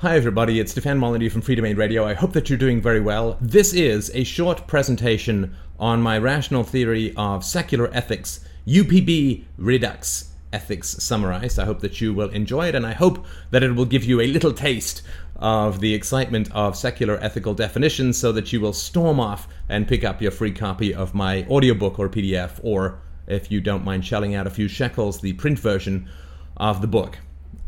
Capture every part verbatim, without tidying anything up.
Hi everybody, it's Stefan Molyneux from Free Domain Radio. I hope that you're doing very well. This is a short presentation on my rational theory of secular ethics, U P B Redux Ethics Summarized. I hope that you will enjoy it, and I hope that it will give you a little taste of the excitement of secular ethical definitions so that you will storm off and pick up your free copy of my audiobook or P D F, or if you don't mind shelling out a few shekels, the print version of the book.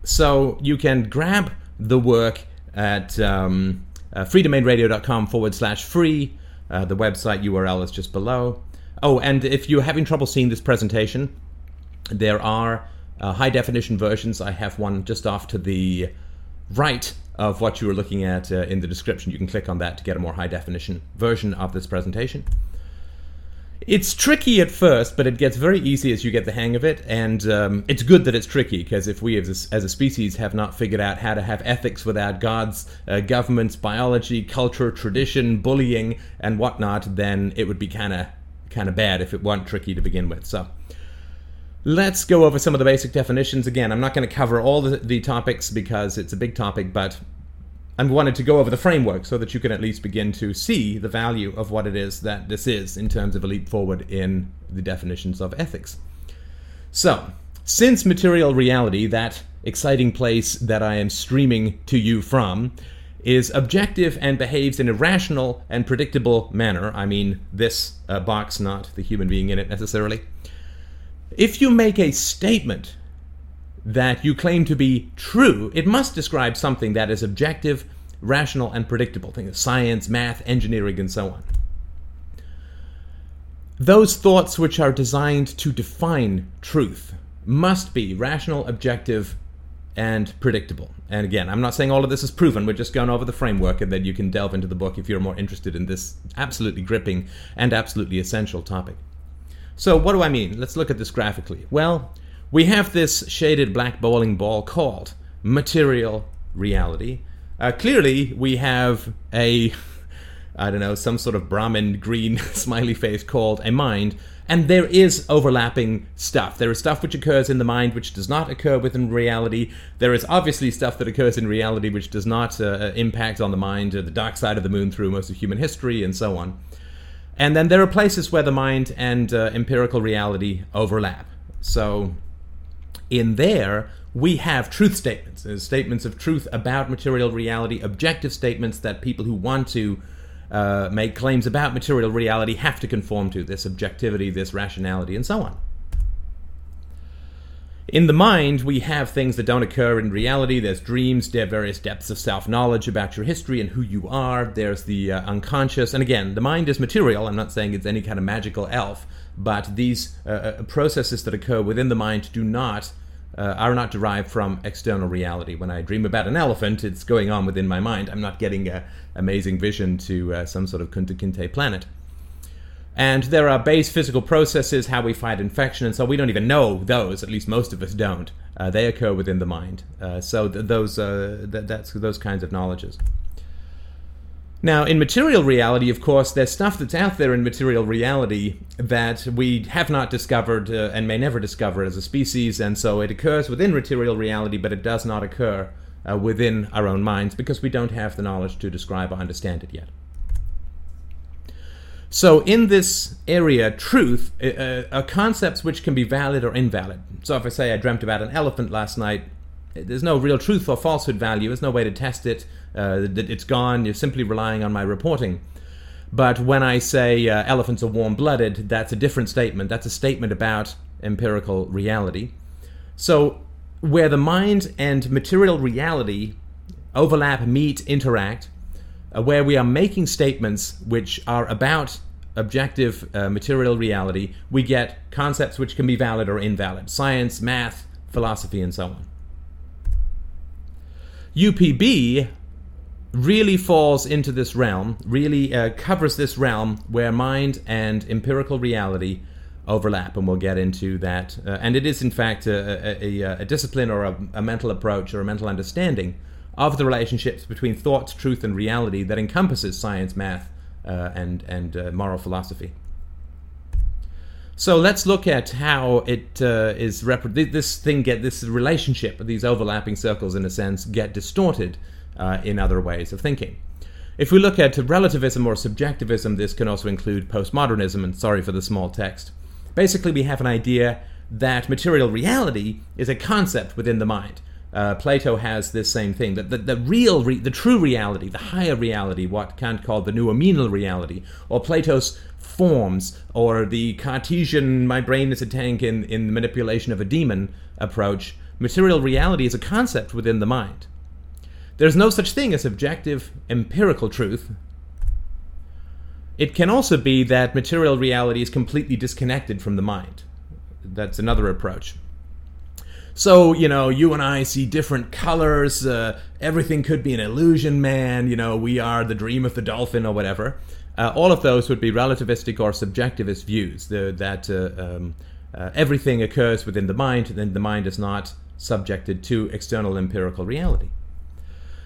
So you can grab the work at um, uh, freedomainradio.com forward slash free. Uh, the website U R L is just below. Oh, and if you're having trouble seeing this presentation, there are uh, high definition versions. I have one just off to the right of what you are looking at uh, in the description. You can click on that to get a more high definition version of this presentation. It's tricky at first, but it gets very easy as you get the hang of it, and um, it's good that it's tricky, because if we as a, as a species have not figured out how to have ethics without gods, uh, governments, biology, culture, tradition, bullying, and whatnot, then it would be kind of kind of bad if it weren't tricky to begin with. So let's go over some of the basic definitions. Again, I'm not going to cover all the, the topics because it's a big topic, but I wanted to go over the framework so that you can at least begin to see the value of what it is that this is in terms of a leap forward in the definitions of ethics. So, since material reality, that exciting place that I am streaming to you from, is objective and behaves in a rational and predictable manner, I mean this uh, box, not the human being in it necessarily, if you make a statement that you claim to be true, it must describe something that is objective, rational, and predictable. Things like science, math, engineering, and so on. Those thoughts which are designed to define truth must be rational, objective, and predictable. And again, I'm not saying all of this is proven. We're just going over the framework, and then you can delve into the book if you're more interested in this absolutely gripping and absolutely essential topic. So what do I mean? Let's look at this graphically. Well, we have this shaded black bowling ball called material reality. Uh, clearly, we have a, I don't know, some sort of Brahmin green smiley face called a mind, and there is overlapping stuff. There is stuff which occurs in the mind which does not occur within reality. There is obviously stuff that occurs in reality which does not uh, impact on the mind, uh, the dark side of the moon through most of human history, and so on. And then there are places where the mind and uh, empirical reality overlap. So in there, we have truth statements. There's statements of truth about material reality, objective statements that people who want to uh, make claims about material reality have to conform to, this objectivity, this rationality, and so on. In the mind, we have things that don't occur in reality. There's dreams, there are various depths of self-knowledge about your history and who you are. There's the uh, unconscious. And again, the mind is material. I'm not saying it's any kind of magical elf, but these uh, processes that occur within the mind do not Uh, are not derived from external reality. When I dream about an elephant, it's going on within my mind. I'm not getting an amazing vision to uh, some sort of Kuntakinte planet. And there are base physical processes, how we fight infection, and so we don't even know those, at least most of us don't. Uh, they occur within the mind. Uh, so th- those uh, th- that's those kinds of knowledges. Now, in material reality, of course, there's stuff that's out there in material reality that we have not discovered uh, and may never discover as a species, and so it occurs within material reality, but it does not occur uh, within our own minds because we don't have the knowledge to describe or understand it yet. So in this area, truth uh, are concepts which can be valid or invalid. So if I say I dreamt about an elephant last night, there's no real truth or falsehood value. There's no way to test it. Uh, it's gone. You're simply relying on my reporting. But when I say uh, elephants are warm-blooded, that's a different statement. That's a statement about empirical reality. So where the mind and material reality overlap, meet, interact, uh, where we are making statements which are about objective uh, material reality, we get concepts which can be valid or invalid. Science, math, philosophy, and so on. U P B really falls into this realm, really uh, covers this realm where mind and empirical reality overlap, and we'll get into that. Uh, and it is, in fact, a, a, a, a discipline or a, a mental approach or a mental understanding of the relationships between thought, truth, and reality that encompasses science, math, uh, and, and uh, moral philosophy. So let's look at how it uh, is rep- this thing get this relationship, these overlapping circles in a sense, get distorted uh, in other ways of thinking. If we look at relativism or subjectivism, this can also include postmodernism, and sorry for the small text. Basically, we have an idea that material reality is a concept within the mind. Uh, Plato has this same thing, that the, the real, re- the true reality, the higher reality, what Kant called the noumenal reality, or Plato's forms, or the Cartesian "my brain is a tank" in, in the manipulation of a demon approach, material reality is a concept within the mind. There's no such thing as objective, empirical truth. It can also be that material reality is completely disconnected from the mind. That's another approach. So, you know, you and I see different colors, uh, everything could be an illusion, man, you know, we are the dream of the dolphin or whatever. Uh, all of those would be relativistic or subjectivist views, the, that uh, um, uh, everything occurs within the mind, then the mind is not subjected to external empirical reality.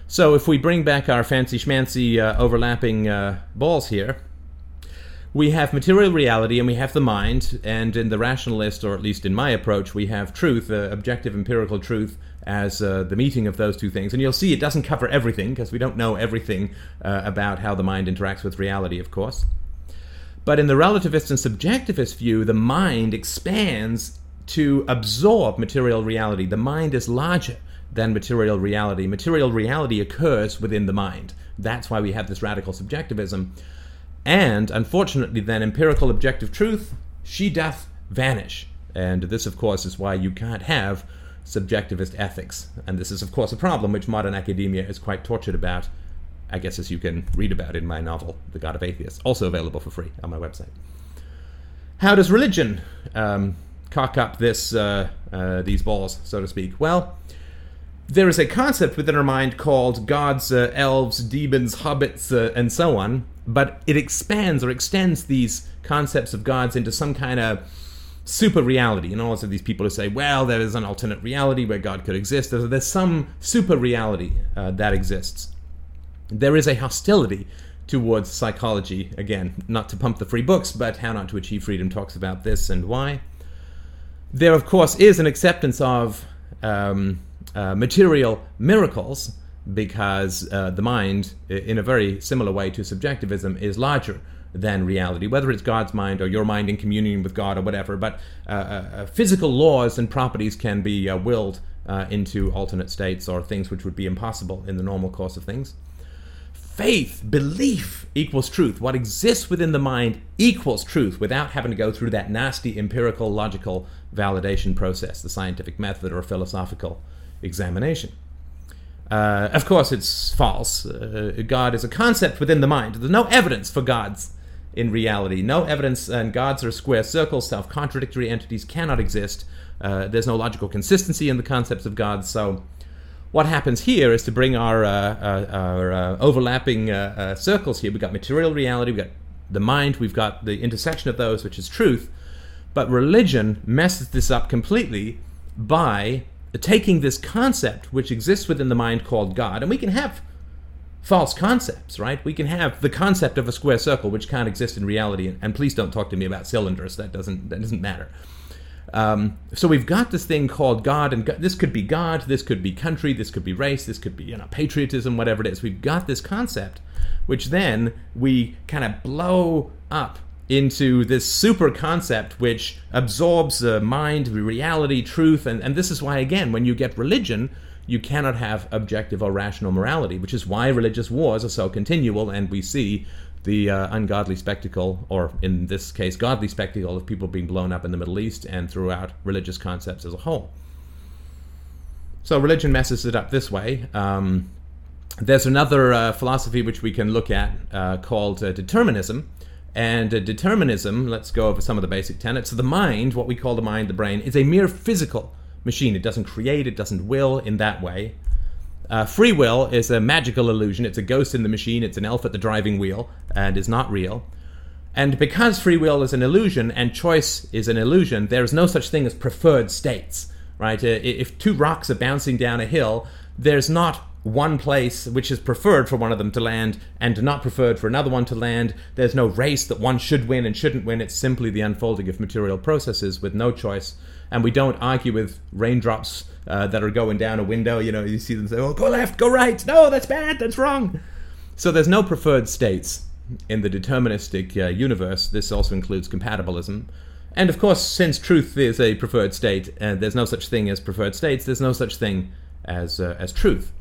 So if we bring back our fancy-schmancy uh, overlapping uh, balls here, we have material reality and we have the mind, and in the rationalist, or at least in my approach, we have truth, uh, objective empirical truth, as uh, the meeting of those two things. And you'll see it doesn't cover everything, because we don't know everything uh, about how the mind interacts with reality, of course. But in the relativist and subjectivist view, the mind expands to absorb material reality. The mind is larger than material reality. Material reality occurs within the mind. That's why we have this radical subjectivism. And, unfortunately, then, empirical objective truth, she doth vanish. And this, of course, is why you can't have subjectivist ethics. And this is, of course, a problem which modern academia is quite tortured about, I guess, as you can read about in my novel, The God of Atheists, also available for free on my website. How does religion um, cock up this uh, uh, these balls, so to speak? Well, there is a concept within our mind called gods, uh, elves, demons, hobbits, uh, and so on, but it expands or extends these concepts of gods into some kind of super reality. And all of these people who say, well, there is an alternate reality where God could exist. There's, there's some super reality uh, that exists. There is a hostility towards psychology. Again, not to pump the free books, but How Not to Achieve Freedom talks about this and why. There, of course, is an acceptance of um, uh, material miracles, because uh, the mind, in a very similar way to subjectivism, is larger than reality, whether it's God's mind or your mind in communion with God or whatever. But uh, uh, physical laws and properties can be uh, willed uh, into alternate states or things which would be impossible in the normal course of things. Faith, belief equals truth. What exists within the mind equals truth without having to go through that nasty empirical, logical validation process, the scientific method or philosophical examination. Uh, of course, it's false. Uh, God is a concept within the mind. There's no evidence for gods in reality. No evidence, and gods are square circles. Self-contradictory entities cannot exist. Uh, there's no logical consistency in the concepts of gods. So what happens here is to bring our, uh, uh, our uh, overlapping uh, uh, circles here. We've got material reality, we've got the mind, we've got the intersection of those, which is truth. But religion messes this up completely by taking this concept which exists within the mind called God, and we can have false concepts, right? We can have the concept of a square circle which can't exist in reality, and, and please don't talk to me about cylinders, that doesn't that doesn't matter. Um, so we've got this thing called God, and God, this could be God, this could be country, this could be race, this could be, you know, patriotism, whatever it is. We've got this concept, which then we kind of blow up into this super concept which absorbs uh, mind, reality, truth, and, and this is why, again, when you get religion, you cannot have objective or rational morality, which is why religious wars are so continual, and we see the uh, ungodly spectacle, or in this case, godly spectacle, of people being blown up in the Middle East and throughout religious concepts as a whole. So religion messes it up this way. Um, there's another uh, philosophy which we can look at uh, called uh, determinism. And uh, determinism, let's go over some of the basic tenets. So the mind, what we call the mind, the brain, is a mere physical machine. It doesn't create, it doesn't will in that way. Uh, free will is a magical illusion. It's a ghost in the machine. It's an elf at the driving wheel and is not real. And because free will is an illusion and choice is an illusion, there is no such thing as preferred states, right? Uh, if two rocks are bouncing down a hill, there's not one place which is preferred for one of them to land and not preferred for another one to land. There's no race that one should win and shouldn't win. It's simply the unfolding of material processes with no choice. And we don't argue with raindrops uh, that are going down a window. You know, you see them say, oh, go left, go right. No, that's bad, that's wrong. So there's no preferred states in the deterministic uh, universe. This also includes compatibilism. And of course, since truth is a preferred state, and uh, there's no such thing as preferred states, there's no such thing as uh, as truth.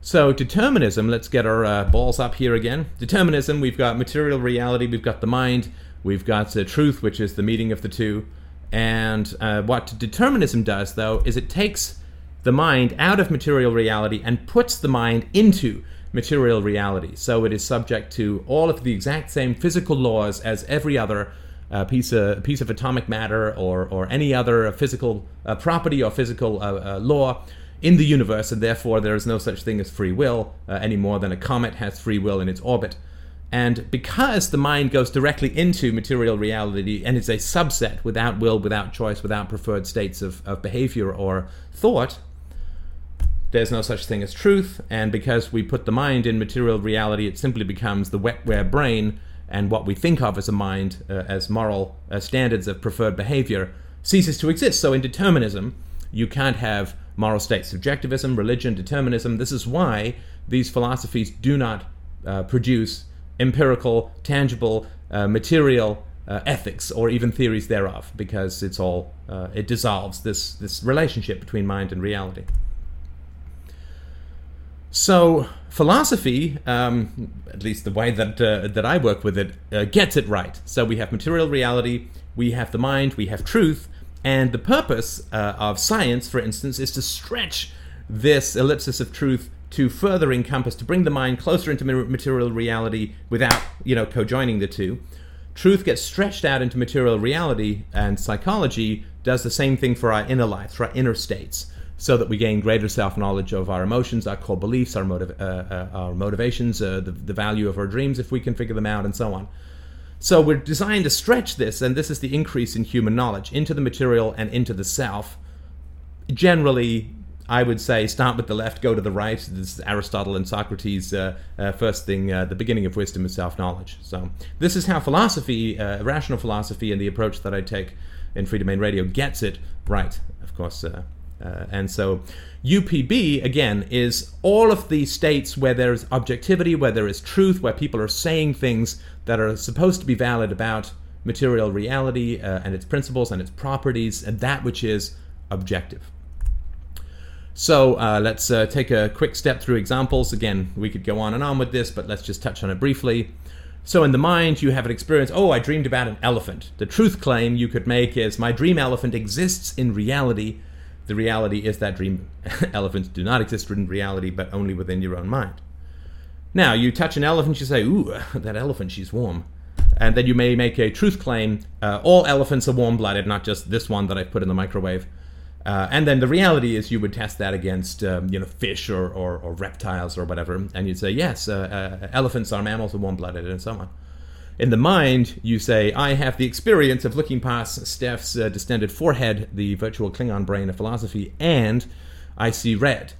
So determinism, let's get our uh, balls up here again. Determinism, we've got material reality, we've got the mind, we've got uh, truth, which is the meeting of the two. And uh, what determinism does, though, is it takes the mind out of material reality and puts the mind into material reality. So it is subject to all of the exact same physical laws as every other uh, piece of, piece of atomic matter or, or any other physical uh, property or physical uh, uh, law in the universe, and therefore there is no such thing as free will uh, any more than a comet has free will in its orbit. And because the mind goes directly into material reality and is a subset without will, without choice, without preferred states of, of behavior or thought, there's no such thing as truth. And because we put the mind in material reality, it simply becomes the wetware brain, and what we think of as a mind, uh, as moral uh, standards of preferred behavior, ceases to exist. So in determinism, you can't have moral states, subjectivism, religion, determinism. This is why these philosophies do not uh, produce empirical, tangible, uh, material uh, ethics or even theories thereof, because it's all uh, it dissolves this this relationship between mind and reality. So philosophy, um, at least the way that uh, that I work with it, uh, gets it right. So we have material reality, we have the mind, we have truth. And the purpose uh, of science, for instance, is to stretch this ellipsis of truth to further encompass, to bring the mind closer into material reality without, you know, cojoining the two. Truth gets stretched out into material reality, and psychology does the same thing for our inner life, for our inner states, so that we gain greater self-knowledge of our emotions, our core beliefs, our, motiv- uh, uh, our motivations, uh, the, the value of our dreams, if we can figure them out, and so on. So we're designed to stretch this, and this is the increase in human knowledge, into the material and into the self. Generally, I would say start with the left, go to the right. This is Aristotle and Socrates' uh, uh, first thing, uh, the beginning of wisdom is self-knowledge. So this is how philosophy, uh, rational philosophy, and the approach that I take in Free Domain Radio gets it right, of course. Uh, uh, and so U P B, again, is all of the states where there is objectivity, where there is truth, where people are saying things that are supposed to be valid about material reality uh, and its principles and its properties, and that which is objective. So uh, let's uh, take a quick step through examples. Again, we could go on and on with this, but let's just touch on it briefly. So in the mind, you have an experience. Oh, I dreamed about an elephant. The truth claim you could make is, my dream elephant exists in reality. The reality is that dream elephants do not exist in reality, but only within your own mind. Now, you touch an elephant, you say, ooh, that elephant, she's warm. And then you may make a truth claim, uh, all elephants are warm-blooded, not just this one that I've put in the microwave. Uh, and then the reality is you would test that against um, you know, fish or, or, or reptiles or whatever, and you'd say, yes, uh, uh, elephants are mammals and warm-blooded, and so on. In the mind, you say, I have the experience of looking past Steph's uh, distended forehead, the virtual Klingon brain of philosophy, and I see red.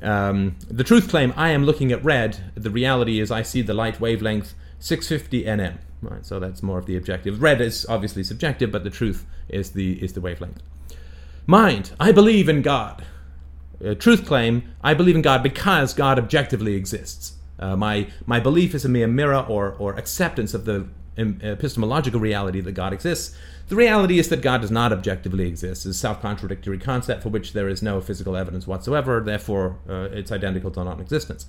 Um, the truth claim, I am looking at red. The reality is I see the light wavelength six fifty nanometers. Right, so that's more of the objective. Red is obviously subjective, but the truth is the is the wavelength. Mind, I believe in God. Uh, truth claim, I believe in God because God objectively exists. Uh, my my belief is a mere mirror or or acceptance of the epistemological reality that God exists. The reality is that God does not objectively exist. It's a self-contradictory concept for which there is no physical evidence whatsoever. Therefore, uh, it's identical to non-existence.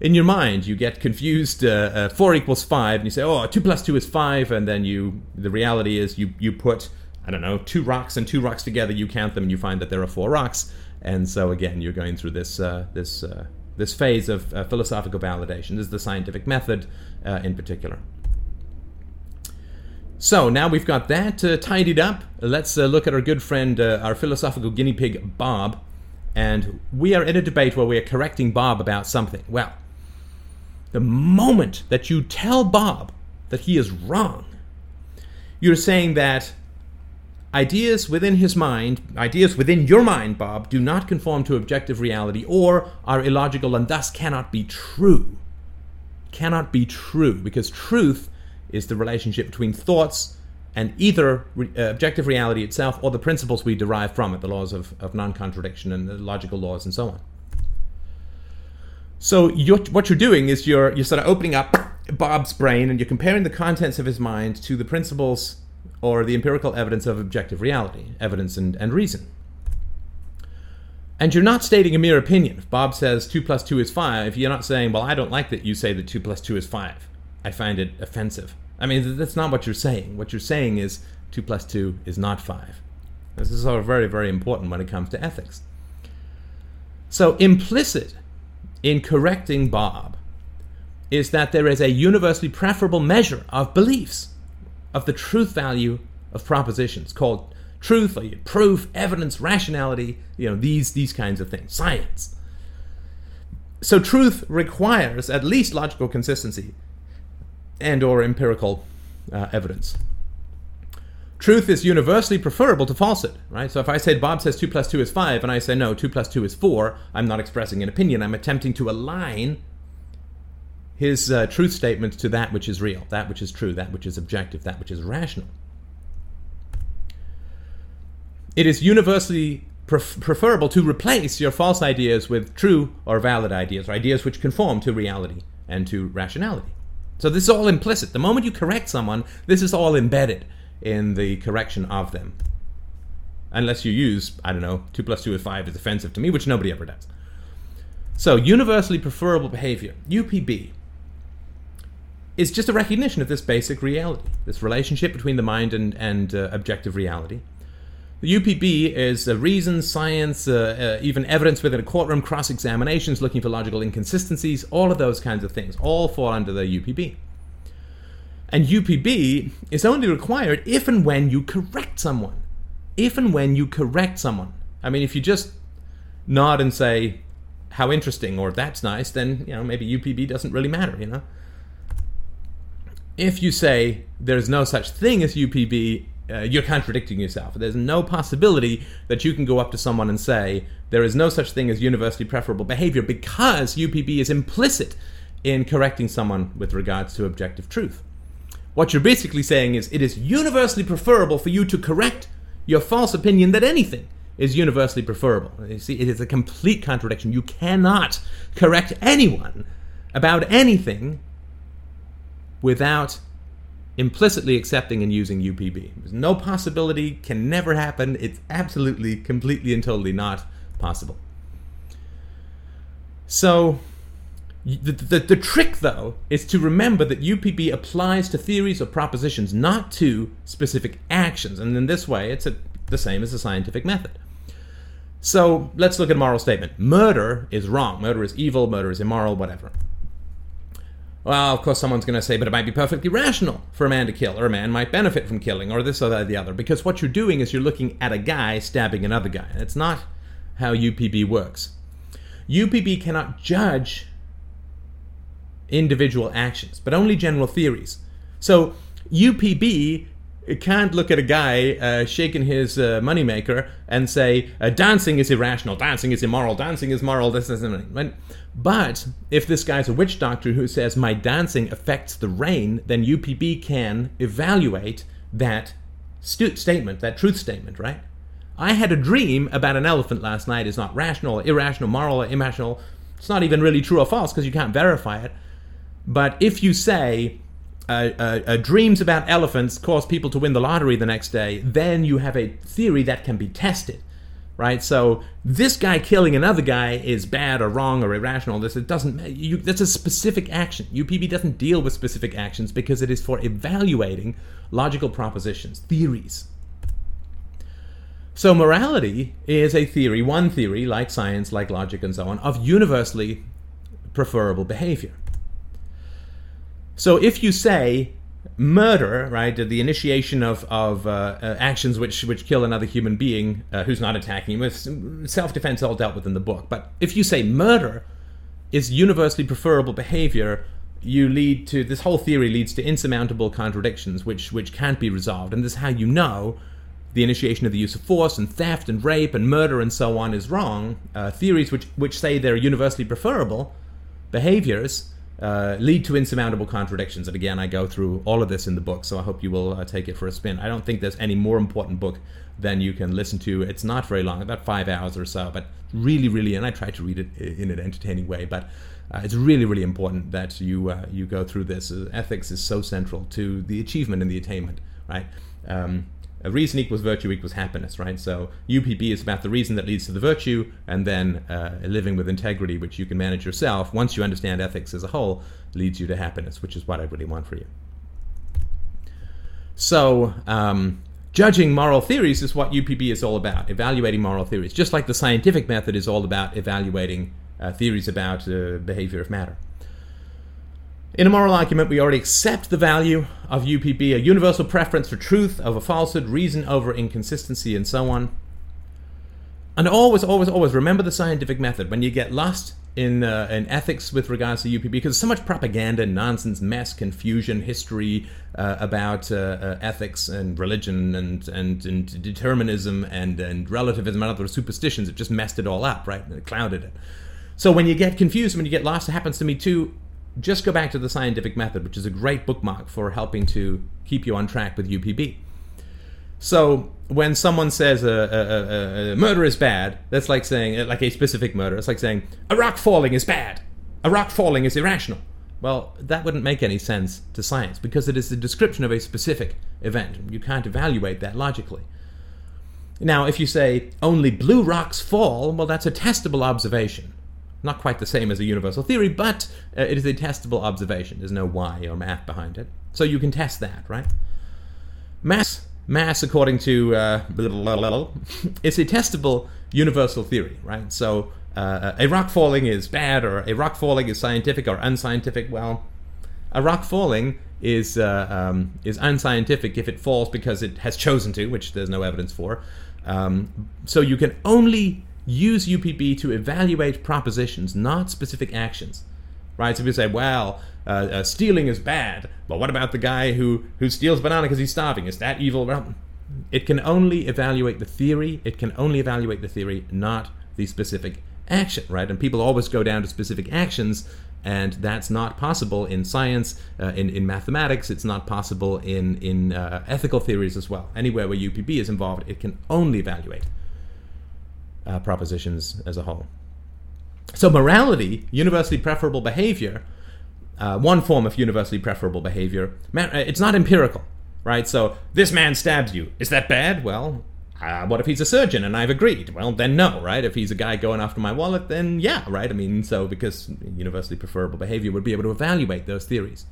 In your mind, you get confused. Uh, uh, four equals five, and you say, "Oh, two plus two is five." And then you, the reality is, you you put, I don't know, two rocks and two rocks together. You count them, and you find that there are four rocks. And so again, you're going through this uh, this uh, this phase of uh, philosophical validation. This is the scientific method, uh, in particular. So now we've got that uh, tidied up. Let's uh, look at our good friend, uh, our philosophical guinea pig, Bob. And we are in a debate where we are correcting Bob about something. Well, the moment that you tell Bob that he is wrong, you're saying that ideas within his mind, ideas within your mind, Bob, do not conform to objective reality or are illogical and thus cannot be true. Cannot be true, because truth is the relationship between thoughts and either re- uh, objective reality itself or the principles we derive from it, the laws of, of non-contradiction and the logical laws and so on. So you're, what you're doing is you're you're sort of opening up Bob's brain and you're comparing the contents of his mind to the principles or the empirical evidence of objective reality, evidence and, and reason. And you're not stating a mere opinion. If Bob says two plus two is five, you're not saying, well, I don't like that you say that two plus two is five. I find it offensive. I mean, that's not what you're saying. What you're saying is two plus two is not five. This is all very, very important when it comes to ethics. So implicit in correcting Bob is that there is a universally preferable measure of beliefs, of the truth value of propositions called truth, or proof, evidence, rationality, you know, these, these kinds of things, science. So truth requires at least logical consistency and or empirical uh, evidence. Truth is universally preferable to falsehood, right? So if I said Bob says two plus two is five, and I say no, two plus two is four, I'm not expressing an opinion. I'm attempting to align his uh, truth statements to that which is real, that which is true, that which is objective, that which is rational. It is universally pref- preferable to replace your false ideas with true or valid ideas, or ideas which conform to reality and to rationality. So this is all implicit. The moment you correct someone, this is all embedded in the correction of them. Unless you use, I don't know, two plus two is five is offensive to me, which nobody ever does. So universally preferable behavior, U P B, is just a recognition of this basic reality, this relationship between the mind and, and uh, objective reality. The U P B is uh, reason, science, uh, uh, even evidence within a courtroom, cross-examinations, looking for logical inconsistencies, all of those kinds of things, all fall under the U P B. And U P B is only required if and when you correct someone. If and when you correct someone. I mean, if you just nod and say, how interesting, or that's nice, then, you know, maybe U P B doesn't really matter, you know. If you say there's no such thing as U P B, Uh, you're contradicting yourself. There's no possibility that you can go up to someone and say there is no such thing as universally preferable behavior because U P B is implicit in correcting someone with regards to objective truth. What you're basically saying is it is universally preferable for you to correct your false opinion that anything is universally preferable. You see, it is a complete contradiction. You cannot correct anyone about anything without implicitly accepting and using U P B. There's no possibility, can never happen. It's absolutely, completely and totally not possible. So the, the, the trick, though, is to remember that U P B applies to theories or propositions, not to specific actions. And in this way, it's a, the same as the scientific method. So let's look at a moral statement. Murder is wrong. Murder is evil. Murder is immoral, whatever. Well, of course, someone's going to say, but it might be perfectly rational for a man to kill, or a man might benefit from killing, or this or that or the other. Because what you're doing is you're looking at a guy stabbing another guy. That's not how U P B works. U P B cannot judge individual actions, but only general theories. So U P B can't look at a guy uh, shaking his uh, moneymaker and say, uh, dancing is irrational, dancing is immoral, dancing is moral, this isn't right. But if this guy's a witch doctor who says my dancing affects the rain, then U P B can evaluate that stu- statement, that truth statement, right? I had a dream about an elephant last night. It's not rational, or irrational, moral, or irrational. It's not even really true or false because you can't verify it. But if you say uh, uh, uh, dreams about elephants cause people to win the lottery the next day, then you have a theory that can be tested. Right, so this guy killing another guy is bad or wrong or irrational. This it doesn't. You, that's a specific action. U P B doesn't deal with specific actions because it is for evaluating logical propositions, theories. So morality is a theory, one theory, like science, like logic, and so on, of universally preferable behavior. So if you say murder, right, the initiation of, of uh, actions which, which kill another human being uh, who's not attacking him, self-defense all dealt with in the book. But if you say murder is universally preferable behavior, you lead to, this whole theory leads to insurmountable contradictions which, which can't be resolved. And this is how you know the initiation of the use of force and theft and rape and murder and so on is wrong. Uh, theories which, which say they're universally preferable behaviors uh, lead to insurmountable contradictions. And again, I go through all of this in the book, so I hope you will uh, take it for a spin. I don't think there's any more important book than you can listen to. It's not very long, about five hours or so, but really, really, and I try to read it in an entertaining way, but uh, it's really, really important that you uh, you go through this. Uh, ethics is so central to the achievement and the attainment, right? Um, reason equals virtue equals happiness, right? So U P B is about the reason that leads to the virtue, and then uh, living with integrity, which you can manage yourself, once you understand ethics as a whole, leads you to happiness, which is what I really want for you. So um, judging moral theories is what U P B is all about, evaluating moral theories, just like the scientific method is all about evaluating uh, theories about uh, behavior of matter. In a moral argument, we already accept the value of U P B, a universal preference for truth over falsehood, reason over inconsistency, and so on. And always, always, always remember the scientific method. When you get lost in uh, in ethics with regards to U P B, because so much propaganda, nonsense, mess, confusion, history uh, about uh, uh, ethics and religion and, and, and determinism and, and relativism and other superstitions, it just messed it all up, right? And it clouded it. So when you get confused, when you get lost, it happens to me too, just go back to the scientific method, which is a great bookmark for helping to keep you on track with U P B. So when someone says a, a, a, a murder is bad, that's like saying, like a specific murder, it's like saying, a rock falling is bad, a rock falling is irrational. Well, that wouldn't make any sense to science, because it is the description of a specific event. You can't evaluate that logically. Now, if you say, only blue rocks fall, well, that's a testable observation. Not quite the same as a universal theory, but uh, it is a testable observation. There's no why or math behind it. So you can test that, right? Mass, mass according to, uh, blah, blah, blah, blah, it's a testable universal theory, right? So uh, a rock falling is bad, or a rock falling is scientific or unscientific. Well, a rock falling is, uh, um, is unscientific if it falls because it has chosen to, which there's no evidence for. Um, so you can only use U P B to evaluate propositions, not specific actions, right? So we say, well, uh, uh, stealing is bad, but what about the guy who, who steals banana because he's starving? Is that evil? Well, it can only evaluate the theory. It can only evaluate the theory, not the specific action, right? And people always go down to specific actions, and that's not possible in science, uh, in, in mathematics. It's not possible in, in uh, ethical theories as well. Anywhere where U P B is involved, it can only evaluate Uh, propositions as a whole. So morality, universally preferable behavior, uh, one form of universally preferable behavior, it's not empirical, right? So this man stabs you. Is that bad? Well, uh, what if he's a surgeon and I've agreed? Well, then no, right? If he's a guy going after my wallet, then yeah, right? I mean, so because universally preferable behavior would be able to evaluate those theories.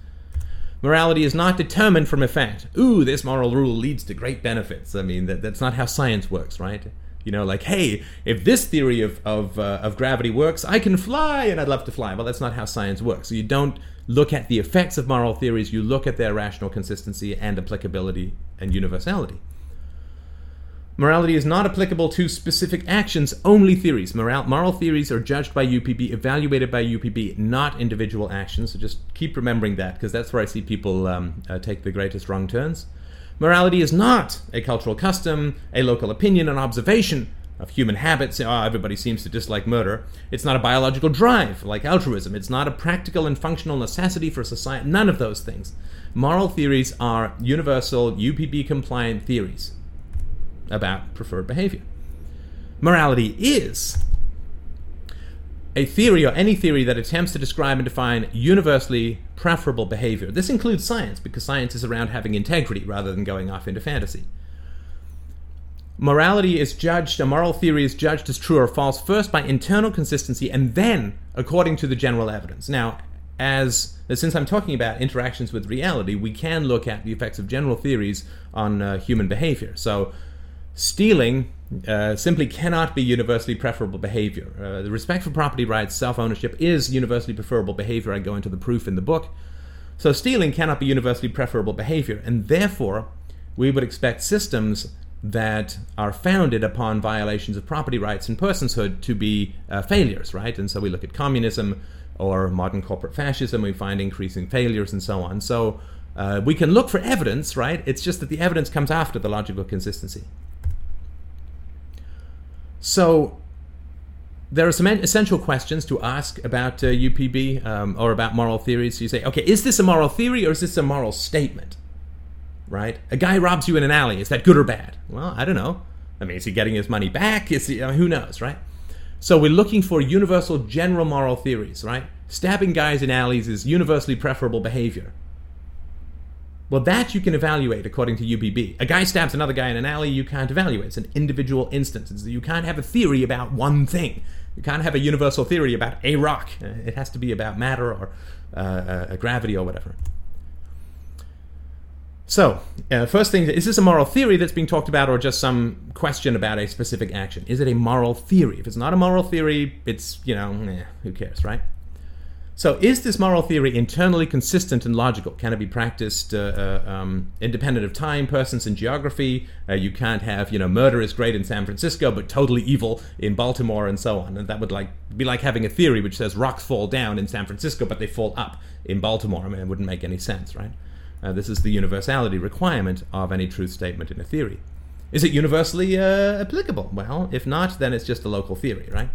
Morality is not determined from effect. Ooh, this moral rule leads to great benefits. I mean, that, that's not how science works, right? You know, like, hey, if this theory of of, uh, of gravity works, I can fly, and I'd love to fly. Well, that's not how science works. So you don't look at the effects of moral theories. You look at their rational consistency and applicability and universality. Morality is not applicable to specific actions, only theories. Moral, moral theories are judged by U P B, evaluated by U P B, not individual actions. So just keep remembering that, because that's where I see people um, uh, take the greatest wrong turns. Morality is not a cultural custom, a local opinion, an observation of human habits. Oh, everybody seems to dislike murder. It's not a biological drive, like altruism. It's not a practical and functional necessity for society. None of those things. Moral theories are universal, U P B-compliant theories about preferred behavior. Morality is a theory, or any theory, that attempts to describe and define universally preferable behavior. This includes science, because science is around having integrity rather than going off into fantasy. Morality is judged, a moral theory is judged as true or false, first by internal consistency and then according to the general evidence. Now, as since I'm talking about interactions with reality, we can look at the effects of general theories on uh, human behavior. So, stealing uh, simply cannot be universally preferable behavior. Uh, the respect for property rights, self-ownership, is universally preferable behavior. I go into the proof in the book. So stealing cannot be universally preferable behavior, and therefore we would expect systems that are founded upon violations of property rights and personshood to be uh, failures, right? And so we look at communism or modern corporate fascism, we find increasing failures and so on. So uh, we can look for evidence, right? It's just that the evidence comes after the logical consistency. So there are some essential questions to ask about uh, U P B um, or about moral theories. So you say, okay, is this a moral theory or is this a moral statement? Right? A guy robs you in an alley. Is that good or bad? Well, I don't know. I mean, is he getting his money back? Is he, I mean, who knows, right? So we're looking for universal general moral theories, right? Stabbing guys in alleys is universally preferable behavior. Well, that you can evaluate according to U P B. A guy stabs another guy in an alley, you can't evaluate. It's an individual instance. It's, you can't have a theory about one thing. You can't have a universal theory about a rock. It has to be about matter or uh, uh, gravity or whatever. So, uh, first thing, is this a moral theory that's being talked about or just some question about a specific action? Is it a moral theory? If it's not a moral theory, it's, you know, eh, who cares, right? So, is this moral theory internally consistent and logical? Can it be practiced uh, uh, um, independent of time, persons, and geography? Uh, you can't have, you know, murder is great in San Francisco, but totally evil in Baltimore, and so on. And that would like be like having a theory which says rocks fall down in San Francisco, but they fall up in Baltimore. I mean, it wouldn't make any sense, right? Uh, this is the universality requirement of any truth statement in a theory. Is it universally uh, applicable? Well, if not, then it's just a local theory, right?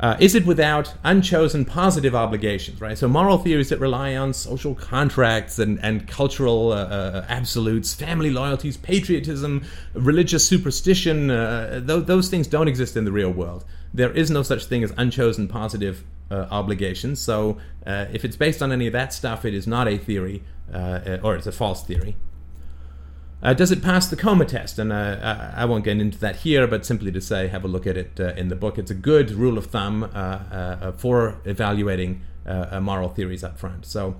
Uh, is it without unchosen positive obligations, right? So moral theories that rely on social contracts and, and cultural uh, uh, absolutes, family loyalties, patriotism, religious superstition, uh, th- those things don't exist in the real world. There is no such thing as unchosen positive uh, obligations. So uh, if it's based on any of that stuff, it is not a theory, uh, or it's a false theory. Uh, does it pass the coma test? And uh, I won't get into that here, but simply to say, have a look at it uh, in the book. It's a good rule of thumb uh, uh, for evaluating uh, moral theories up front. So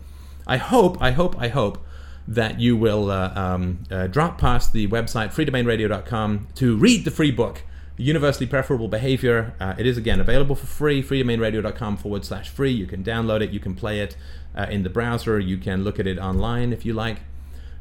I hope, I hope, I hope that you will uh, um, uh, drop past the website free domain radio dot com to read the free book, Universally Preferable Behavior. Uh, it is, again, available for free, freedomainradio.com forward slash free. You can download it. You can play it uh, in the browser. You can look at it online if you like.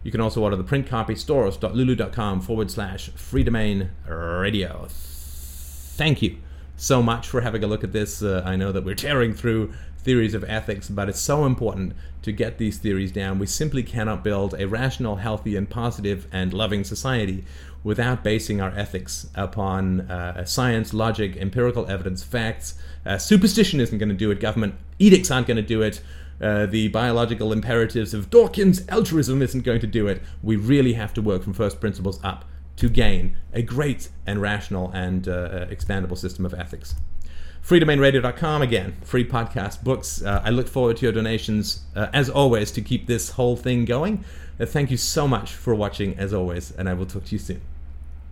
You can also order the print copy, stores.lulu.com forward slash free domain radio. Thank you so much for having a look at this. Uh, I know that we're tearing through theories of ethics, but it's so important to get these theories down. We simply cannot build a rational, healthy, and positive and loving society without basing our ethics upon uh, science, logic, empirical evidence, facts. Uh, superstition isn't going to do it. Government edicts aren't going to do it. Uh, the biological imperatives of Dawkins' altruism isn't going to do it. We really have to work from first principles up to gain a great and rational and uh, expandable system of ethics. free domain radio dot com, again, free podcast books. Uh, I look forward to your donations, uh, as always, to keep this whole thing going. Uh, thank you so much for watching, as always, and I will talk to you soon.